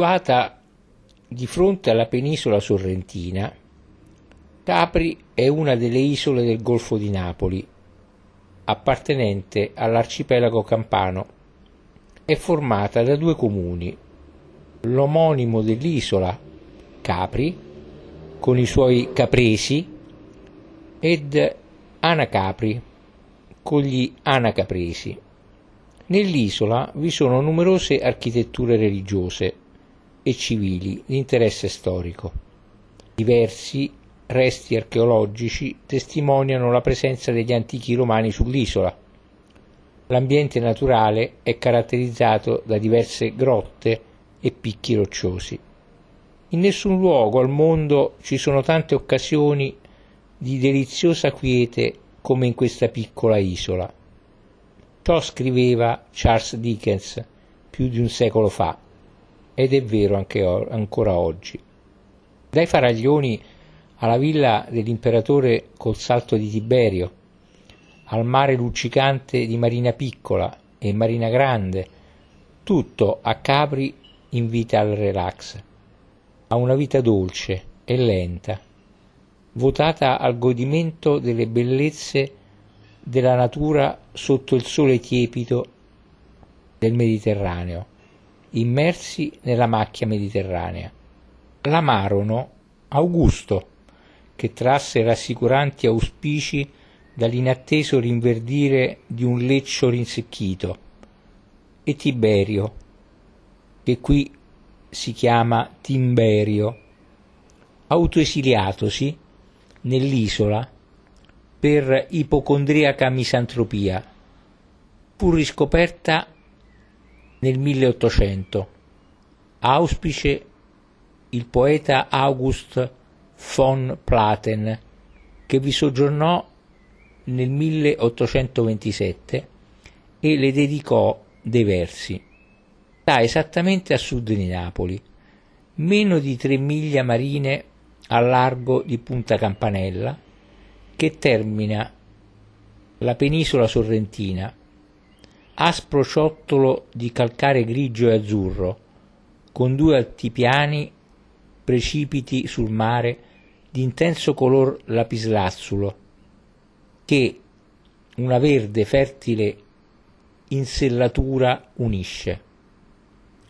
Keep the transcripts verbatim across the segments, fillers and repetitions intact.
situata di fronte alla penisola sorrentina, Capri è una delle isole del Golfo di Napoli, appartenente all'arcipelago campano. È formata da due comuni, l'omonimo dell'isola, Capri, con i suoi Capresi, ed Anacapri, con gli Anacapresi. Nell'isola vi sono numerose architetture religiose e civili di interesse storico. Diversi resti archeologici testimoniano la presenza degli antichi romani sull'isola. L'ambiente naturale è caratterizzato da diverse grotte e picchi rocciosi. In nessun luogo al mondo ci sono tante occasioni di deliziosa quiete come in questa piccola isola. Ciò scriveva Charles Dickens più di un secolo fa, ed è vero anche o- ancora oggi. Dai Faraglioni alla villa dell'imperatore col Salto di Tiberio, al mare luccicante di Marina Piccola e Marina Grande, tutto a Capri invita al relax, a una vita dolce e lenta, votata al godimento delle bellezze della natura sotto il sole tiepido del Mediterraneo, immersi nella macchia mediterranea. L'amarono Augusto, che trasse rassicuranti auspici dall'inatteso rinverdire di un leccio rinsecchito, e Tiberio, che qui si chiama Timberio, autoesiliatosi nell'isola per ipocondriaca misantropia, fu riscoperta nel milleottocento, auspice il poeta August von Platen, che vi soggiornò nel milleottocentoventisette e le dedicò dei versi. Sta esattamente a sud di Napoli, meno di tre miglia marine a largo di Punta Campanella, che termina la penisola sorrentina, aspro ciottolo di calcare grigio e azzurro, con due altipiani precipiti sul mare di intenso color lapislazzulo, che una verde fertile insellatura unisce.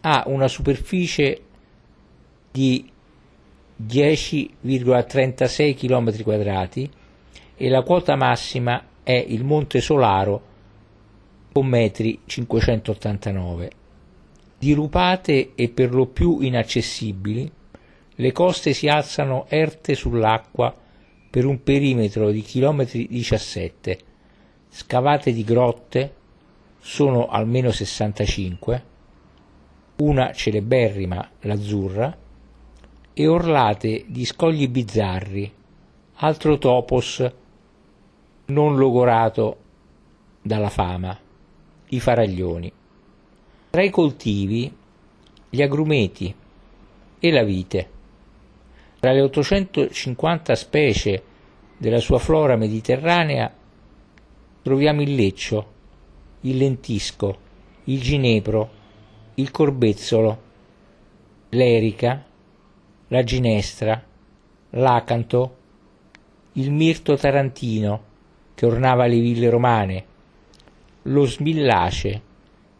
Ha una superficie di dieci virgola trentasei chilometri quadrati e la quota massima è il Monte Solaro con metri cinquecentottantanove. Dirupate e per lo più inaccessibili, le coste si alzano erte sull'acqua per un perimetro di chilometri diciassette, scavate di grotte, sono almeno sessantacinque, una celeberrima, l'Azzurra, e orlate di scogli bizzarri, altro topos non logorato dalla fama, i Faraglioni. Tra i coltivi gli agrumeti e la vite. Tra le ottocentocinquanta specie della sua flora mediterranea troviamo il leccio, il lentisco, il ginepro, il corbezzolo, l'erica, la ginestra, l'acanto, il mirto tarantino che ornava le ville romane, lo smillace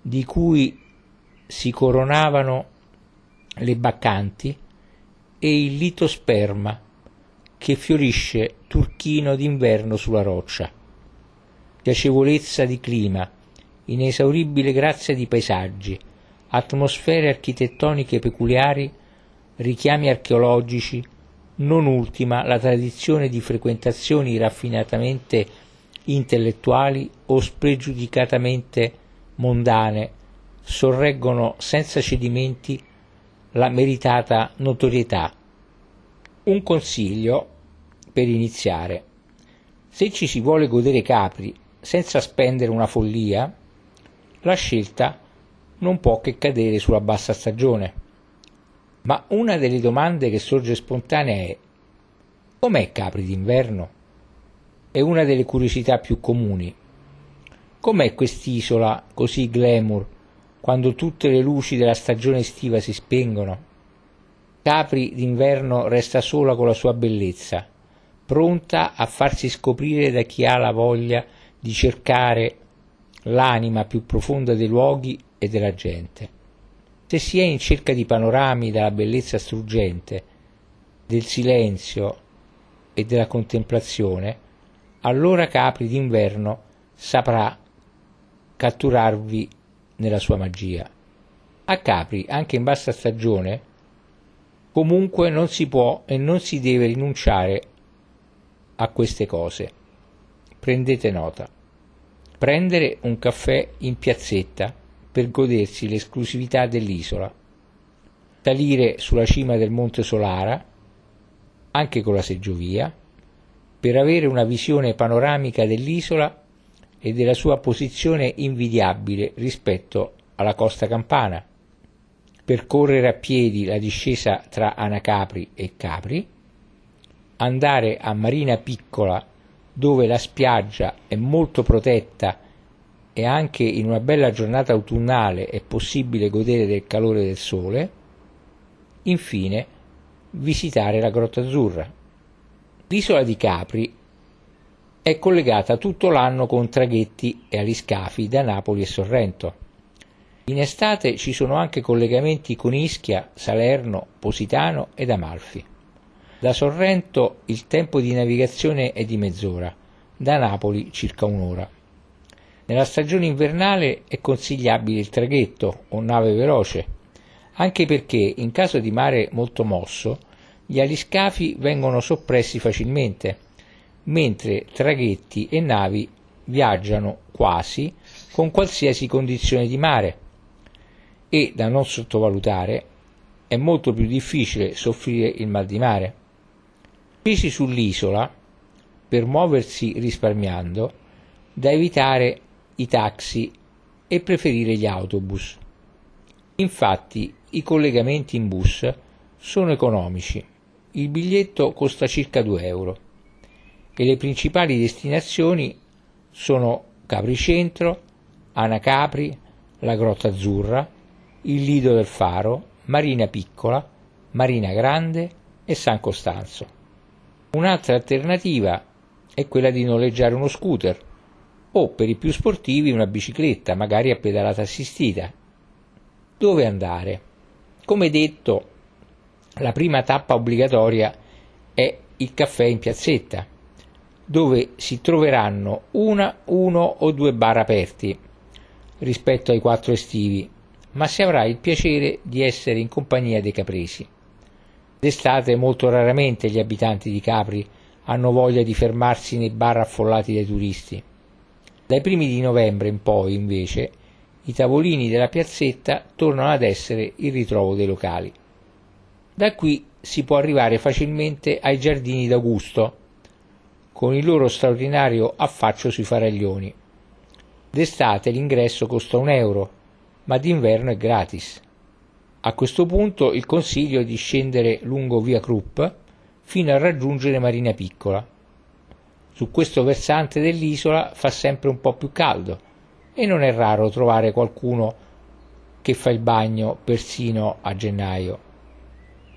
di cui si coronavano le baccanti e il litosperma che fiorisce turchino d'inverno sulla roccia. Piacevolezza di clima, inesauribile grazia di paesaggi, atmosfere architettoniche peculiari, richiami archeologici, non ultima la tradizione di frequentazioni raffinatamente intellettuali o spregiudicatamente mondane, sorreggono senza cedimenti la meritata notorietà. Un consiglio per iniziare: se ci si vuole godere Capri senza spendere una follia, la scelta non può che cadere sulla bassa stagione. Ma una delle domande che sorge spontanea è: com'è Capri d'inverno? È una delle curiosità più comuni. Com'è quest'isola così glamour quando tutte le luci della stagione estiva si spengono, Capri d'inverno resta sola con la sua bellezza, pronta a farsi scoprire da chi ha la voglia di cercare l'anima più profonda dei luoghi e della gente. Se si è in cerca di panorami dalla bellezza struggente, del silenzio e della contemplazione, allora Capri d'inverno saprà catturarvi nella sua magia. A Capri, anche in bassa stagione, comunque non si può e non si deve rinunciare a queste cose. Prendete nota. Prendere un caffè in piazzetta per godersi l'esclusività dell'isola, salire sulla cima del Monte Solaro, anche con la seggiovia, per avere una visione panoramica dell'isola e della sua posizione invidiabile rispetto alla costa campana, percorrere a piedi la discesa tra Anacapri e Capri, andare a Marina Piccola, dove la spiaggia è molto protetta e anche in una bella giornata autunnale è possibile godere del calore del sole. Infine, visitare la Grotta Azzurra. L'isola di Capri è collegata tutto l'anno con traghetti e aliscafi da Napoli e Sorrento. In estate ci sono anche collegamenti con Ischia, Salerno, Positano ed Amalfi. Da Sorrento il tempo di navigazione è di mezz'ora, da Napoli circa un'ora. Nella stagione invernale è consigliabile il traghetto o nave veloce, anche perché in caso di mare molto mosso gli aliscafi vengono soppressi facilmente, mentre traghetti e navi viaggiano quasi con qualsiasi condizione di mare e, da non sottovalutare, è molto più difficile soffrire il mal di mare. Scesi sull'isola, per muoversi risparmiando, da evitare i taxi e preferire gli autobus. Infatti i collegamenti in bus sono economici, il biglietto costa circa due euro e le principali destinazioni sono Capri Centro, Anacapri, la Grotta Azzurra, il Lido del Faro, Marina Piccola, Marina Grande e San Costanzo. Un'altra alternativa è quella di noleggiare uno scooter o, per i più sportivi, una bicicletta, magari a pedalata assistita. Dove andare? Come detto, la prima tappa obbligatoria è il caffè in piazzetta, dove si troveranno una, uno o due bar aperti rispetto ai quattro estivi, ma si avrà il piacere di essere in compagnia dei capresi. D'estate molto raramente gli abitanti di Capri hanno voglia di fermarsi nei bar affollati dai turisti. Dai primi di novembre in poi, invece, i tavolini della piazzetta tornano ad essere il ritrovo dei locali. Da qui si può arrivare facilmente ai giardini d'Augusto, con il loro straordinario affaccio sui Faraglioni. D'estate l'ingresso costa un euro, ma d'inverno è gratis. A questo punto il consiglio è di scendere lungo via Krupp fino a raggiungere Marina Piccola. Su questo versante dell'isola fa sempre un po' più caldo e non è raro trovare qualcuno che fa il bagno persino a gennaio.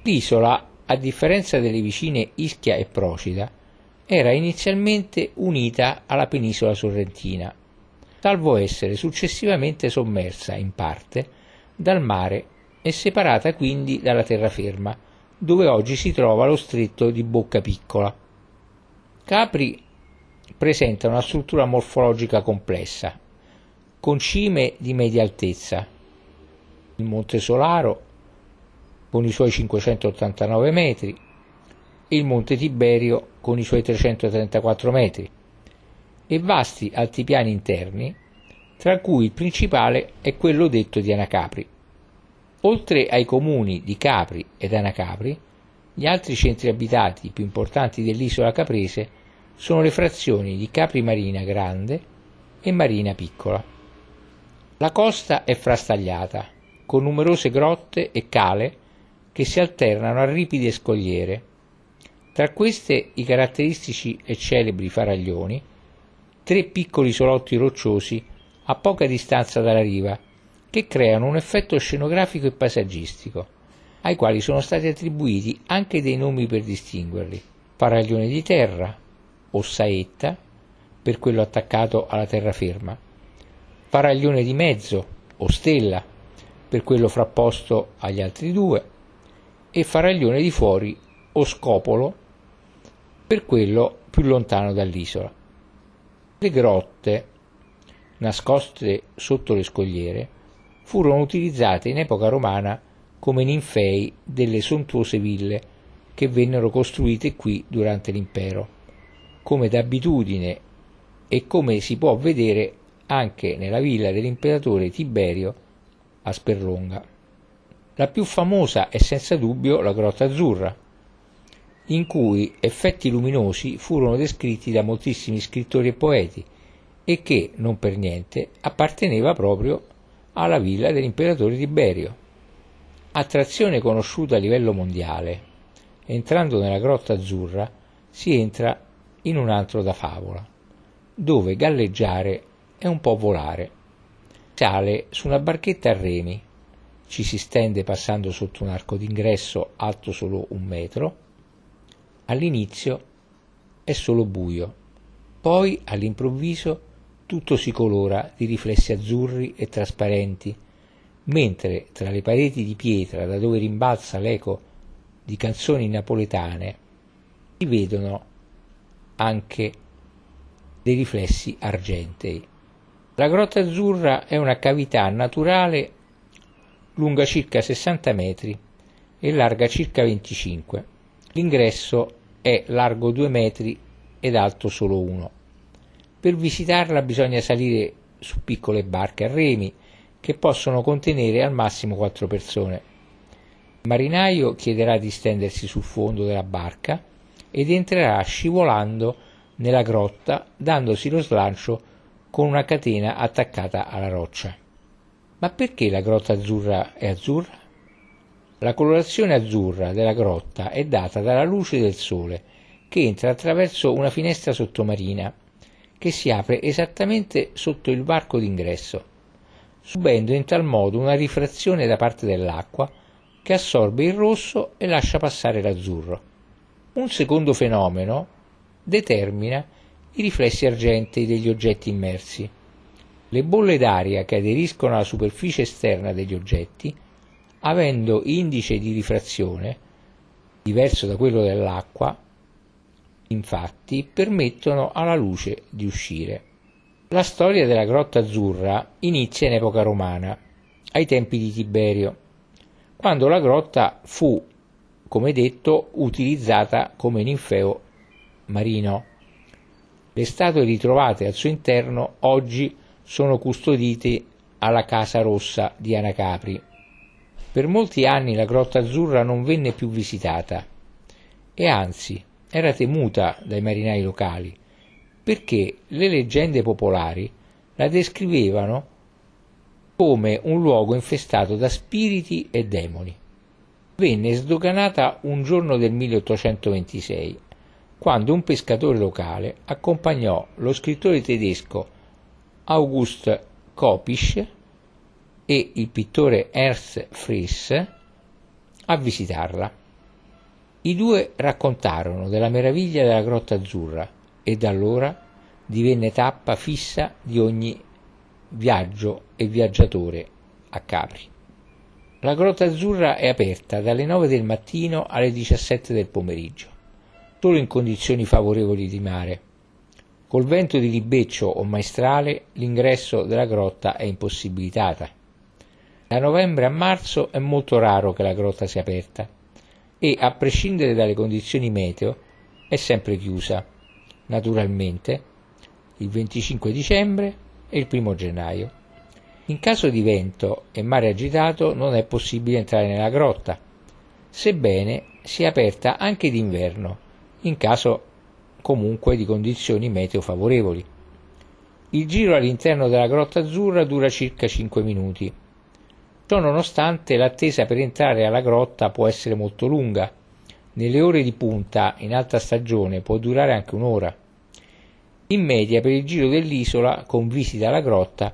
L'isola, a differenza delle vicine Ischia e Procida, era inizialmente unita alla penisola sorrentina, salvo essere successivamente sommersa in parte dal mare e separata quindi dalla terraferma, dove oggi si trova lo stretto di Bocca Piccola. Capri presenta una struttura morfologica complessa, con cime di media altezza. Il Monte Solaro, con i suoi cinquecentottantanove metri, e il Monte Tiberio, con i suoi trecentotrentaquattro metri, e vasti altipiani interni, tra cui il principale è quello detto di Anacapri. Oltre ai comuni di Capri ed Anacapri, gli altri centri abitati più importanti dell'isola caprese sono le frazioni di Capri Marina Grande e Marina Piccola. La costa è frastagliata, con numerose grotte e cale che si alternano a ripide scogliere. Tra queste i caratteristici e celebri Faraglioni, tre piccoli isolotti rocciosi a poca distanza dalla riva, che creano un effetto scenografico e paesaggistico, ai quali sono stati attribuiti anche dei nomi per distinguerli: faraglione di terra o saetta per quello attaccato alla terraferma, faraglione di mezzo o stella per quello frapposto agli altri due, e faraglione di fuori o scopolo per quello più lontano dall'isola. Le grotte, nascoste sotto le scogliere, furono utilizzate in epoca romana come ninfei delle sontuose ville che vennero costruite qui durante l'impero, come d'abitudine e come si può vedere anche nella villa dell'imperatore Tiberio a Sperlonga. La più famosa è senza dubbio la Grotta Azzurra, in cui effetti luminosi furono descritti da moltissimi scrittori e poeti e che, non per niente, apparteneva proprio alla villa dell'imperatore Tiberio. Attrazione conosciuta a livello mondiale, entrando nella Grotta Azzurra si entra in un altro da favola, dove galleggiare è un po' volare. Sale su una barchetta a remi, ci si stende passando sotto un arco d'ingresso alto solo un metro. All'inizio è solo buio, poi all'improvviso tutto si colora di riflessi azzurri e trasparenti, mentre tra le pareti di pietra da dove rimbalza l'eco di canzoni napoletane si vedono anche dei riflessi argentei. La Grotta Azzurra è una cavità naturale lunga circa sessanta metri e larga circa venticinque. L'ingresso è largo due metri ed alto solo uno. Per visitarla bisogna salire su piccole barche a remi che possono contenere al massimo quattro persone. Il marinaio chiederà di stendersi sul fondo della barca ed entrerà scivolando nella grotta, dandosi lo slancio con una catena attaccata alla roccia. Ma perché la Grotta Azzurra è azzurra? La colorazione azzurra della grotta è data dalla luce del sole che entra attraverso una finestra sottomarina che si apre esattamente sotto il varco d'ingresso, subendo in tal modo una rifrazione da parte dell'acqua che assorbe il rosso e lascia passare l'azzurro. Un secondo fenomeno determina i riflessi argentei degli oggetti immersi. Le bolle d'aria che aderiscono alla superficie esterna degli oggetti, avendo indice di rifrazione diverso da quello dell'acqua, infatti permettono alla luce di uscire. La storia della Grotta Azzurra inizia in epoca romana, ai tempi di Tiberio, quando la grotta fu, come detto, utilizzata come ninfeo marino. Le statue ritrovate al suo interno oggi sono custodite alla Casa Rossa di Anacapri. Per molti anni la Grotta Azzurra non venne più visitata e anzi era temuta dai marinai locali, perché le leggende popolari la descrivevano come un luogo infestato da spiriti e demoni. Venne sdoganata un giorno del milleottocentoventisei, quando un pescatore locale accompagnò lo scrittore tedesco August Kopisch e il pittore Ernst Fries a visitarla. I due raccontarono della meraviglia della Grotta Azzurra e da allora divenne tappa fissa di ogni viaggio e viaggiatore a Capri. La Grotta Azzurra è aperta dalle nove del mattino alle diciassette del pomeriggio, solo in condizioni favorevoli di mare. Col vento di libeccio o maestrale l'ingresso della grotta è impossibilitata. Da novembre a marzo è molto raro che la grotta sia aperta e, a prescindere dalle condizioni meteo, è sempre chiusa, naturalmente, il venticinque dicembre e il primo gennaio. In caso di vento e mare agitato non è possibile entrare nella grotta, sebbene sia aperta anche d'inverno, in caso comunque di condizioni meteo favorevoli. Il giro all'interno della Grotta Azzurra dura circa cinque minuti. Ciò nonostante, l'attesa per entrare alla grotta può essere molto lunga. Nelle ore di punta, in alta stagione, può durare anche un'ora. In media, per il giro dell'isola con visita alla grotta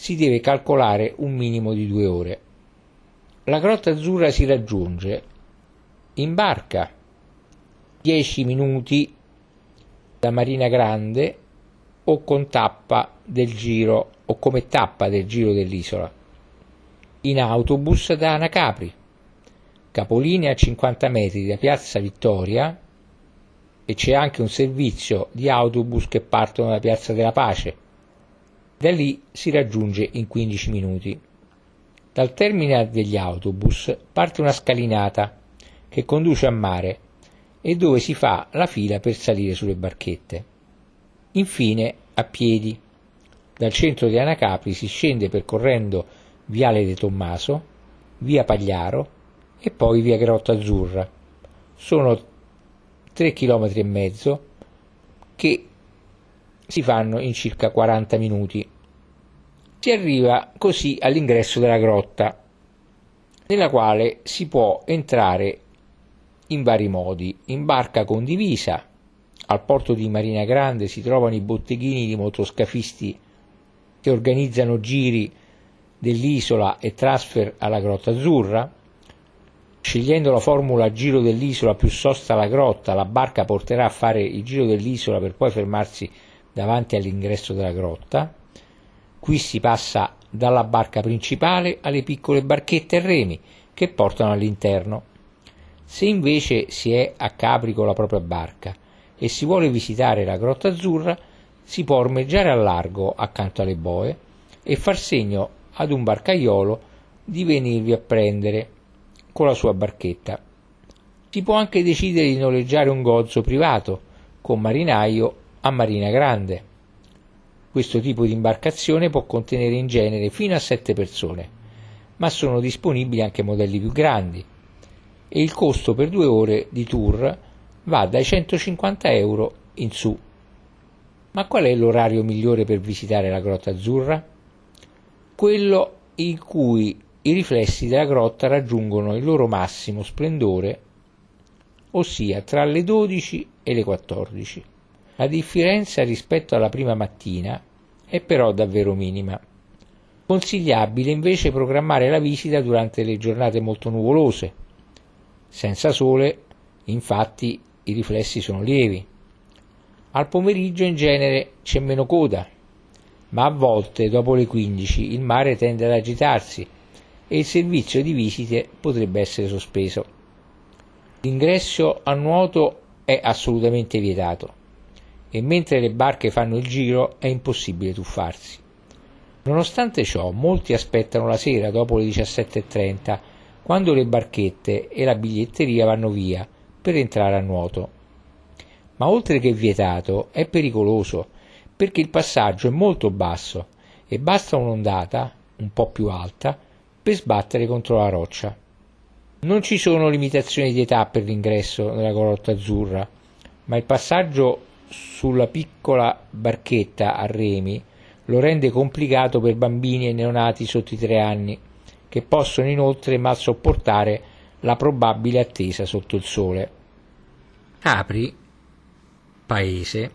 si deve calcolare un minimo di due ore. La Grotta Azzurra si raggiunge in barca, dieci minuti da Marina Grande o con tappa del giro o come tappa del giro dell'isola, in autobus da Anacapri, capolinea a cinquanta metri da Piazza Vittoria, e c'è anche un servizio di autobus che partono da Piazza della Pace. Da lì si raggiunge in quindici minuti. Dal terminal degli autobus parte una scalinata che conduce a mare e dove si fa la fila per salire sulle barchette. Infine, a piedi, dal centro di Anacapri si scende percorrendo Viale De Tommaso, Via Pagliaro e poi Via Grotta Azzurra. Sono tre chilometri e mezzo che si fanno in circa quaranta minuti. Si arriva così all'ingresso della grotta, nella quale si può entrare in vari modi: in barca condivisa. Al porto di Marina Grande si trovano i botteghini di motoscafisti che organizzano giri dell'isola e transfer alla Grotta Azzurra. Scegliendo la formula giro dell'isola più sosta alla grotta, la barca porterà a fare il giro dell'isola per poi fermarsi davanti all'ingresso della grotta. Qui si passa dalla barca principale alle piccole barchette e remi che portano all'interno. Se invece si è a Capri con la propria barca e si vuole visitare la Grotta Azzurra, si può ormeggiare al largo accanto alle boe e far segno ad un barcaiolo di venirvi a prendere con la sua barchetta. Si può anche decidere di noleggiare un gozzo privato con marinaio a Marina Grande. Questo tipo di imbarcazione può contenere in genere fino a sette persone, ma sono disponibili anche modelli più grandi e il costo per due ore di tour va dai centocinquanta euro in su. Ma qual è l'orario migliore per visitare la Grotta Azzurra? Quello in cui i riflessi della grotta raggiungono il loro massimo splendore, ossia tra le dodici e le quattordici. La differenza rispetto alla prima mattina è però davvero minima. Consigliabile invece programmare la visita durante le giornate molto nuvolose. Senza sole, infatti, i riflessi sono lievi. Al pomeriggio in genere c'è meno coda, ma a volte dopo le quindici il mare tende ad agitarsi e il servizio di visite potrebbe essere sospeso. L'ingresso a nuoto è assolutamente vietato e mentre le barche fanno il giro è impossibile tuffarsi. Nonostante ciò, molti aspettano la sera dopo le diciassette e trenta, quando le barchette e la biglietteria vanno via per entrare a nuoto. Ma oltre che vietato, è pericoloso perché il passaggio è molto basso e basta un'ondata un po' più alta per sbattere contro la roccia. Non ci sono limitazioni di età per l'ingresso nella Grotta Azzurra, ma il passaggio sulla piccola barchetta a remi lo rende complicato per bambini e neonati sotto i tre anni, che possono inoltre mal sopportare la probabile attesa sotto il sole. Capri, paese,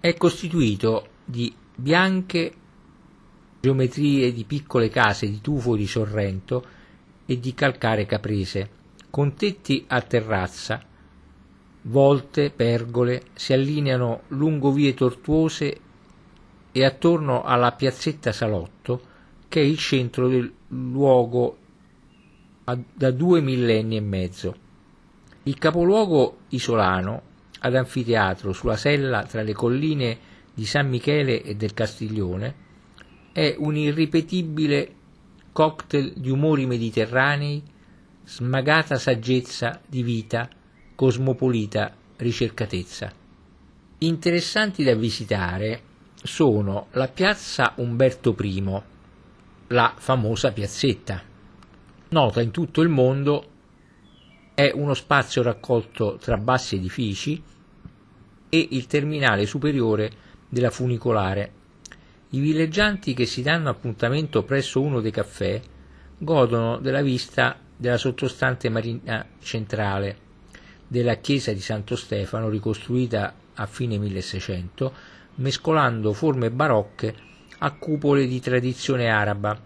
è costituito di bianche geometrie di piccole case di tufo di Sorrento e di calcare caprese, con tetti a terrazza, volte, pergole, si allineano lungo vie tortuose e attorno alla piazzetta Salotto, che è il centro del luogo da due millenni e mezzo. Il capoluogo isolano, ad anfiteatro, sulla sella tra le colline di San Michele e del Castiglione, è un irripetibile cocktail di umori mediterranei, smagata saggezza di vita, cosmopolita ricercatezza. Interessanti da visitare sono la Piazza Umberto I, la famosa piazzetta. Nota in tutto il mondo, è uno spazio raccolto tra bassi edifici e il terminale superiore della funicolare. I villeggianti che si danno appuntamento presso uno dei caffè godono della vista della sottostante marina centrale, della chiesa di Santo Stefano ricostruita a fine milleseicento, mescolando forme barocche a cupole di tradizione araba.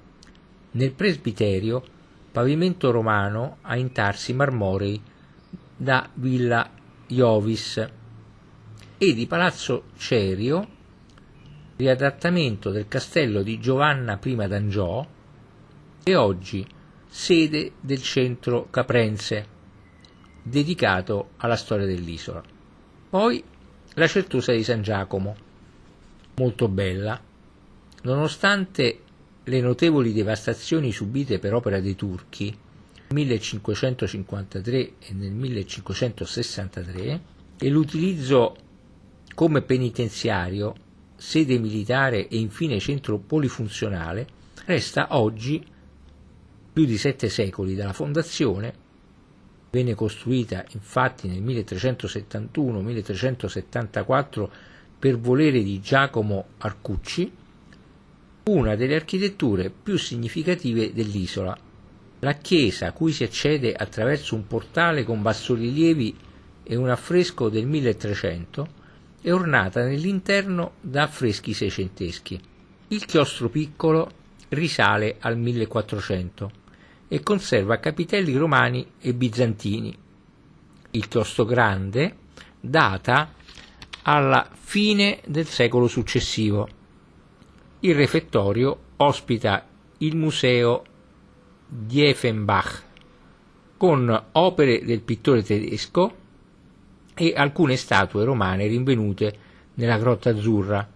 Nel presbiterio, pavimento romano a intarsi marmorei da Villa Jovis, e di Palazzo Cerio, riadattamento del castello di Giovanna I d'Anjou, e oggi sede del centro caprense, dedicato alla storia dell'isola. Poi la Certosa di San Giacomo, molto bella, nonostante le notevoli devastazioni subite per opera dei turchi nel millecinquecentocinquantatré e nel millecinquecentosessantatré, e l'utilizzo come penitenziario, sede militare e infine centro polifunzionale, resta oggi, più di sette secoli dalla fondazione. Venne costruita infatti nel milletrecentosettantuno milletrecentosettantaquattro per volere di Giacomo Arcucci, una delle architetture più significative dell'isola. La chiesa, a cui si accede attraverso un portale con bassorilievi e un affresco del milletrecento, è ornata nell'interno da affreschi seicenteschi. Il chiostro piccolo risale al millequattrocento e conserva capitelli romani e bizantini. Il chiostro grande data alla fine del secolo successivo. Il refettorio ospita il museo di Dieffenbach con opere del pittore tedesco e alcune statue romane rinvenute nella Grotta Azzurra,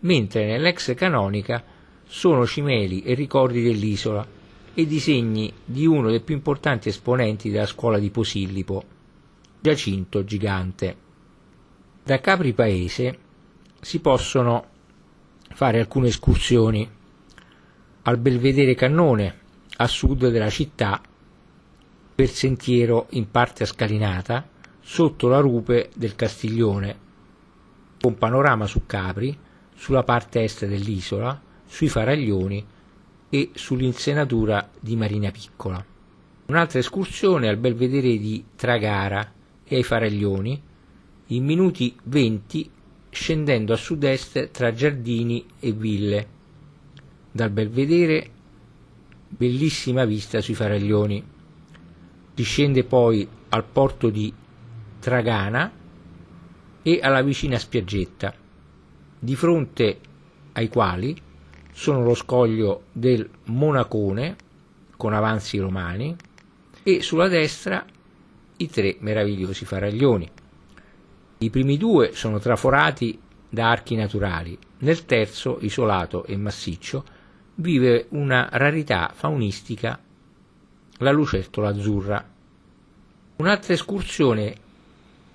mentre nell'ex canonica sono cimeli e ricordi dell'isola e disegni di uno dei più importanti esponenti della scuola di Posillipo, Giacinto Gigante. Da Capri Paese si possono fare alcune escursioni al Belvedere Cannone, a sud della città, per sentiero in parte a scalinata, sotto la rupe del Castiglione, con panorama su Capri, sulla parte est dell'isola, sui Faraglioni e sull'insenatura di Marina Piccola. Un'altra escursione al Belvedere di Tragara e ai Faraglioni, in minuti venti scendendo a sud-est tra giardini e ville. Dal Belvedere bellissima vista sui Faraglioni. Discende poi al porto di Tragana e alla vicina spiaggetta, di fronte ai quali sono lo scoglio del Monacone con avanzi romani e sulla destra i tre meravigliosi Faraglioni. I primi due sono traforati da archi naturali, nel terzo, isolato e massiccio, vive una rarità faunistica, la lucertola azzurra. Un'altra escursione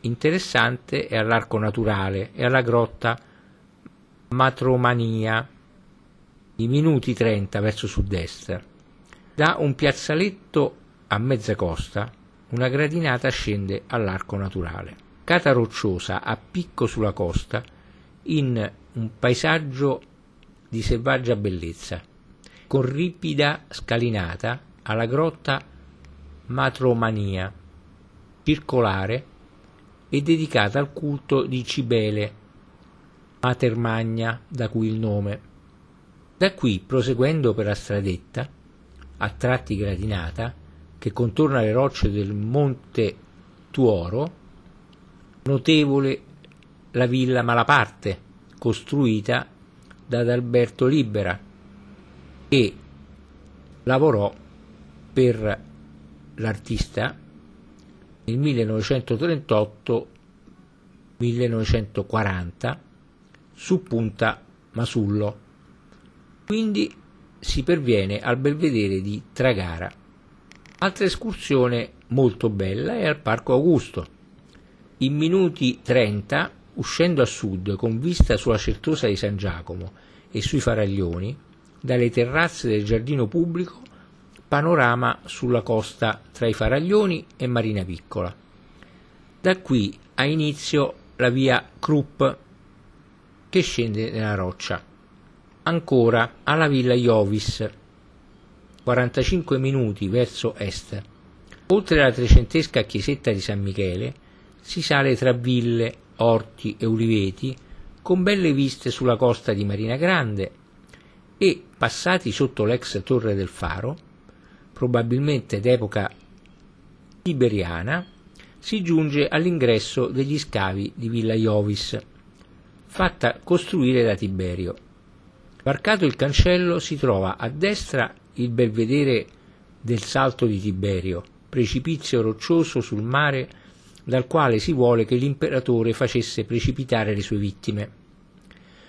interessante è all'arco naturale e alla grotta Matromania, i minuti trenta verso sud-est. Da un piazzaletto a mezza costa una gradinata scende all'arco naturale. Cata rocciosa a picco sulla costa, in un paesaggio di selvaggia bellezza, con ripida scalinata alla grotta Matromania, circolare e dedicata al culto di Cibele, Matermagna, da cui il nome. Da qui, proseguendo per la stradetta, a tratti gradinata, che contorna le rocce del Monte Tuoro, notevole la Villa Malaparte, costruita da Adalberto Libera, che lavorò per l'artista nel millenovecentotrentotto millenovecentoquaranta su Punta Masullo. Quindi si perviene al Belvedere di Tragara. Altra escursione molto bella è al Parco Augusto. In minuti trenta, uscendo a sud con vista sulla Certosa di San Giacomo e sui Faraglioni, dalle terrazze del giardino pubblico, panorama sulla costa tra i Faraglioni e Marina Piccola. Da qui ha inizio la via Krupp, che scende nella roccia. Ancora alla Villa Jovis, quarantacinque minuti verso est. Oltre la trecentesca chiesetta di San Michele, si sale tra ville, orti e uliveti, con belle viste sulla costa di Marina Grande e, passati sotto l'ex torre del faro, probabilmente d'epoca tiberiana, si giunge all'ingresso degli scavi di Villa Jovis, fatta costruire da Tiberio. Varcato il cancello si trova a destra il belvedere del Salto di Tiberio, precipizio roccioso sul mare dal quale si vuole che l'imperatore facesse precipitare le sue vittime.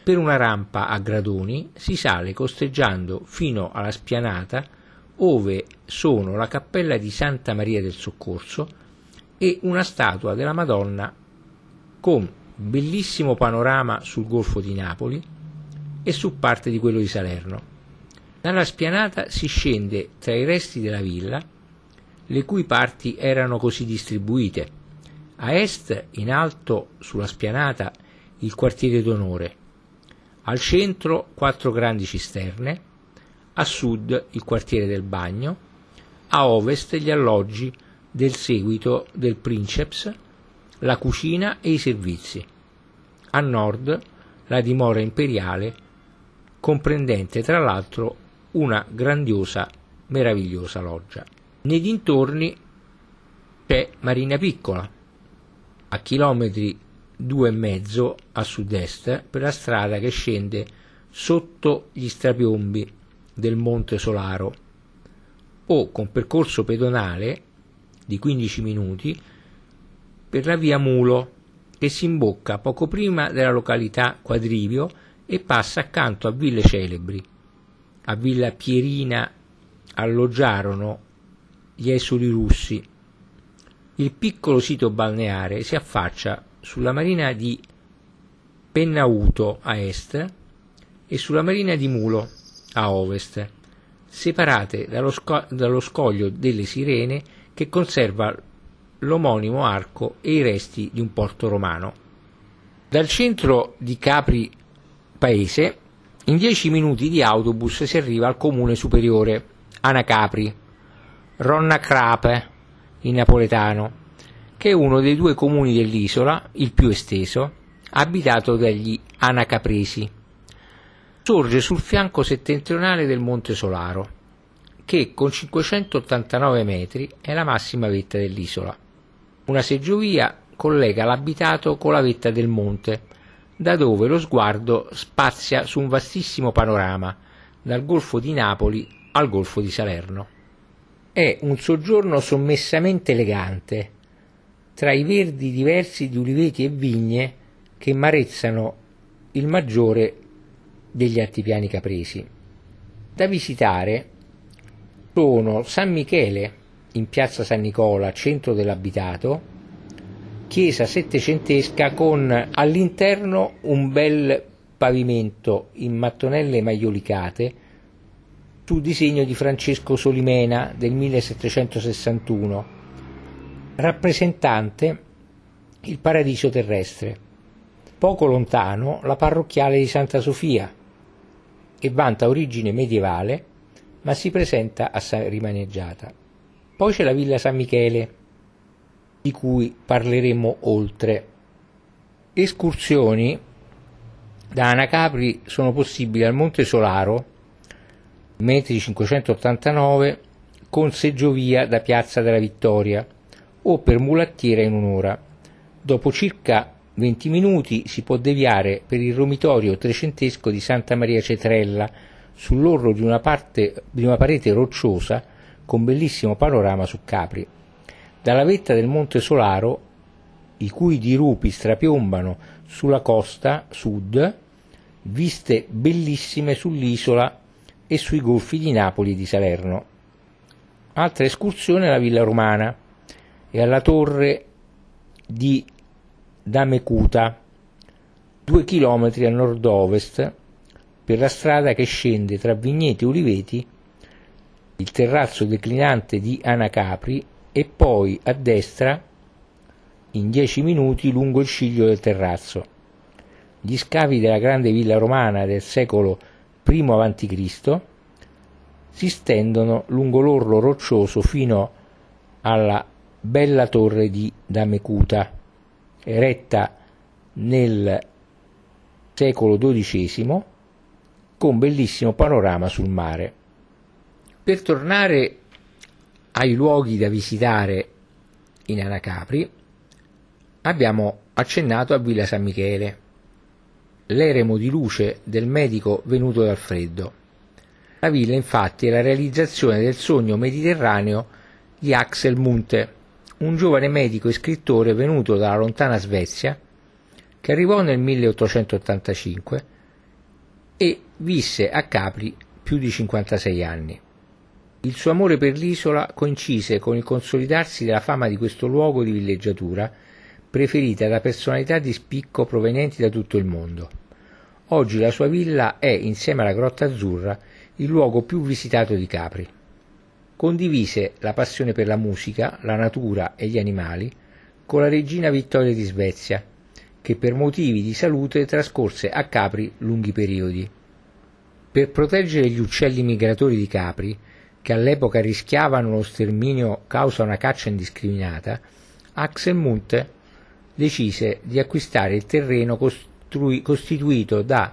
Per una rampa a gradoni si sale costeggiando fino alla spianata ove sono la cappella di Santa Maria del Soccorso e una statua della Madonna con bellissimo panorama sul Golfo di Napoli e su parte di quello di Salerno. Dalla spianata si scende tra i resti della villa, le cui parti erano così distribuite: a est, in alto sulla spianata, il quartiere d'onore, al centro quattro grandi cisterne, a sud il quartiere del bagno, a ovest gli alloggi del seguito del Princeps, la cucina e i servizi, a nord la dimora imperiale, comprendente tra l'altro una grandiosa, meravigliosa loggia. Nei dintorni c'è Marina Piccola, a chilometri due e mezzo a sud-est, per la strada che scende sotto gli strapiombi del Monte Solaro, o con percorso pedonale di quindici minuti per la via Mulo, che si imbocca poco prima della località Quadrivio e passa accanto a ville celebri. A Villa Pierina alloggiarono gli esuli russi. Il piccolo sito balneare si affaccia sulla marina di Pennauto a est e sulla marina di Mulo a ovest, separate dallo, sco- dallo scoglio delle Sirene, che conserva l'omonimo arco e i resti di un porto romano. Dal centro di Capri paese, in dieci minuti di autobus si arriva al comune superiore, Anacapri, Ronnacrape in napoletano, che è uno dei due comuni dell'isola, il più esteso, abitato dagli Anacapresi. Sorge sul fianco settentrionale del Monte Solaro, che con cinquecentottantanove metri è la massima vetta dell'isola. Una seggiovia collega l'abitato con la vetta del monte, da dove lo sguardo spazia su un vastissimo panorama, dal Golfo di Napoli al Golfo di Salerno. È un soggiorno sommessamente elegante, tra i verdi diversi di uliveti e vigne che marezzano il maggiore degli altipiani capresi. Da visitare sono San Michele in piazza San Nicola, centro dell'abitato, chiesa settecentesca con all'interno un bel pavimento in mattonelle maiolicate su disegno di Francesco Solimena del millesettecentosessantuno, rappresentante il paradiso terrestre. Poco lontano la parrocchiale di Santa Sofia, che vanta origine medievale ma si presenta assai rimaneggiata. Poi c'è la Villa San Michele, di cui parleremo oltre. Escursioni da Anacapri sono possibili al Monte Solaro, metri cinquecentottantanove, con seggiovia da Piazza della Vittoria, o per mulattiera in un'ora. Dopo circa venti minuti si può deviare per il romitorio trecentesco di Santa Maria Cetrella, sull'orlo di una, parte, di una parete rocciosa con bellissimo panorama su Capri. Dalla vetta del Monte Solaro, i cui dirupi strapiombano sulla costa sud, viste bellissime sull'isola e sui golfi di Napoli e di Salerno. Altra escursione è la Villa Romana e alla torre di Damecuta, due chilometri a nord-ovest, per la strada che scende tra vigneti e uliveti, il terrazzo declinante di Anacapri e poi a destra, in dieci minuti, lungo il ciglio del terrazzo. Gli scavi della grande villa romana del secolo primo avanti Cristo si stendono lungo l'orlo roccioso fino alla bella torre di Damecuta, eretta nel secolo dodicesimo, con bellissimo panorama sul mare. Per tornare ai luoghi da visitare in Anacapri, abbiamo accennato a Villa San Michele, l'eremo di luce del medico venuto dal freddo. La villa, infatti, è la realizzazione del sogno mediterraneo di Axel Munthe, un giovane medico e scrittore venuto dalla lontana Svezia, che arrivò nel milleottocentottantacinque e visse a Capri più di cinquantasei anni. Il suo amore per l'isola coincise con il consolidarsi della fama di questo luogo di villeggiatura, preferita da personalità di spicco provenienti da tutto il mondo. Oggi la sua villa è, insieme alla Grotta Azzurra, il luogo più visitato di Capri. Condivise la passione per la musica, la natura e gli animali con la regina Vittoria di Svezia, che per motivi di salute trascorse a Capri lunghi periodi. Per proteggere gli uccelli migratori di Capri, che all'epoca rischiavano lo sterminio causa una caccia indiscriminata, Axel Munthe decise di acquistare il terreno costrui, costituito da,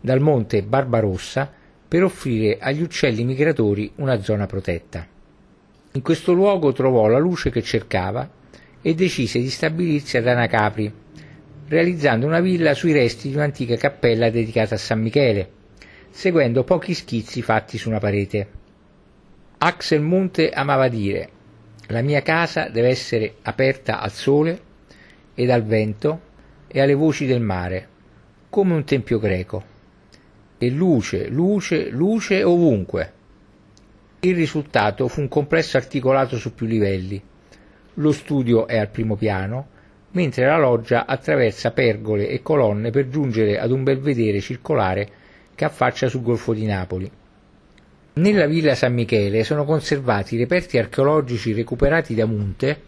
dal monte Barbarossa per offrire agli uccelli migratori una zona protetta. In questo luogo trovò la luce che cercava e decise di stabilirsi ad Anacapri, realizzando una villa sui resti di un'antica cappella dedicata a San Michele, seguendo pochi schizzi fatti su una parete. Axel Munthe amava dire: «La mia casa deve essere aperta al sole e al vento e alle voci del mare, come un tempio greco. E luce, luce, luce ovunque». Il risultato fu un complesso articolato su più livelli. Lo studio è al primo piano, mentre la loggia attraversa pergole e colonne per giungere ad un belvedere circolare che affaccia sul Golfo di Napoli. Nella Villa San Michele sono conservati i reperti archeologici recuperati da Munthe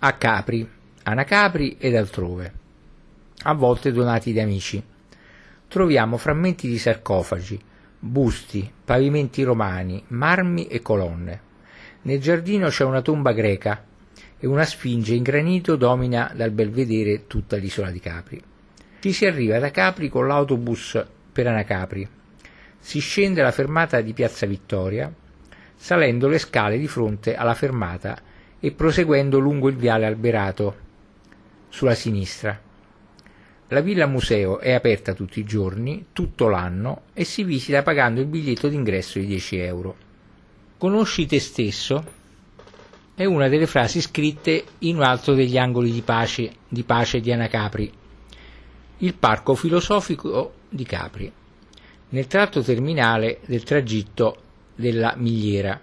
a Capri, Anacapri ed altrove, a volte donati da amici. Troviamo frammenti di sarcofagi, busti, pavimenti romani, marmi e colonne. Nel giardino c'è una tomba greca e una sfinge in granito domina dal belvedere tutta l'isola di Capri. Ci si arriva da Capri con l'autobus per Anacapri. Si scende alla fermata di Piazza Vittoria, salendo le scale di fronte alla fermata e proseguendo lungo il viale alberato sulla sinistra. La Villa Museo è aperta tutti i giorni, tutto l'anno, e si visita pagando il biglietto d'ingresso di dieci euro. «Conosci te stesso» è una delle frasi scritte in un altro degli angoli di pace di, pace di Anacapri, il parco filosofico di Capri, nel tratto terminale del tragitto della Migliera.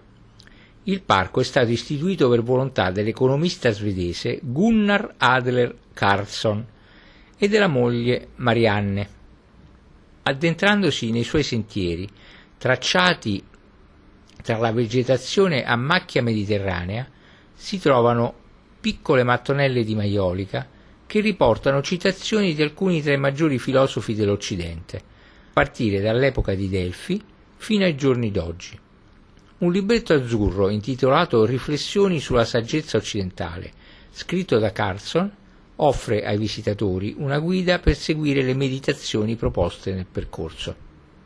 Il parco è stato istituito per volontà dell'economista svedese Gunnar Adler Karlsson e della moglie Marianne. Addentrandosi nei suoi sentieri, tracciati tra la vegetazione a macchia mediterranea, si trovano piccole mattonelle di maiolica che riportano citazioni di alcuni tra i maggiori filosofi dell'Occidente, a partire dall'epoca di Delfi fino ai giorni d'oggi. Un libretto azzurro intitolato «Riflessioni sulla saggezza occidentale», scritto da Karlsson, offre ai visitatori una guida per seguire le meditazioni proposte nel percorso.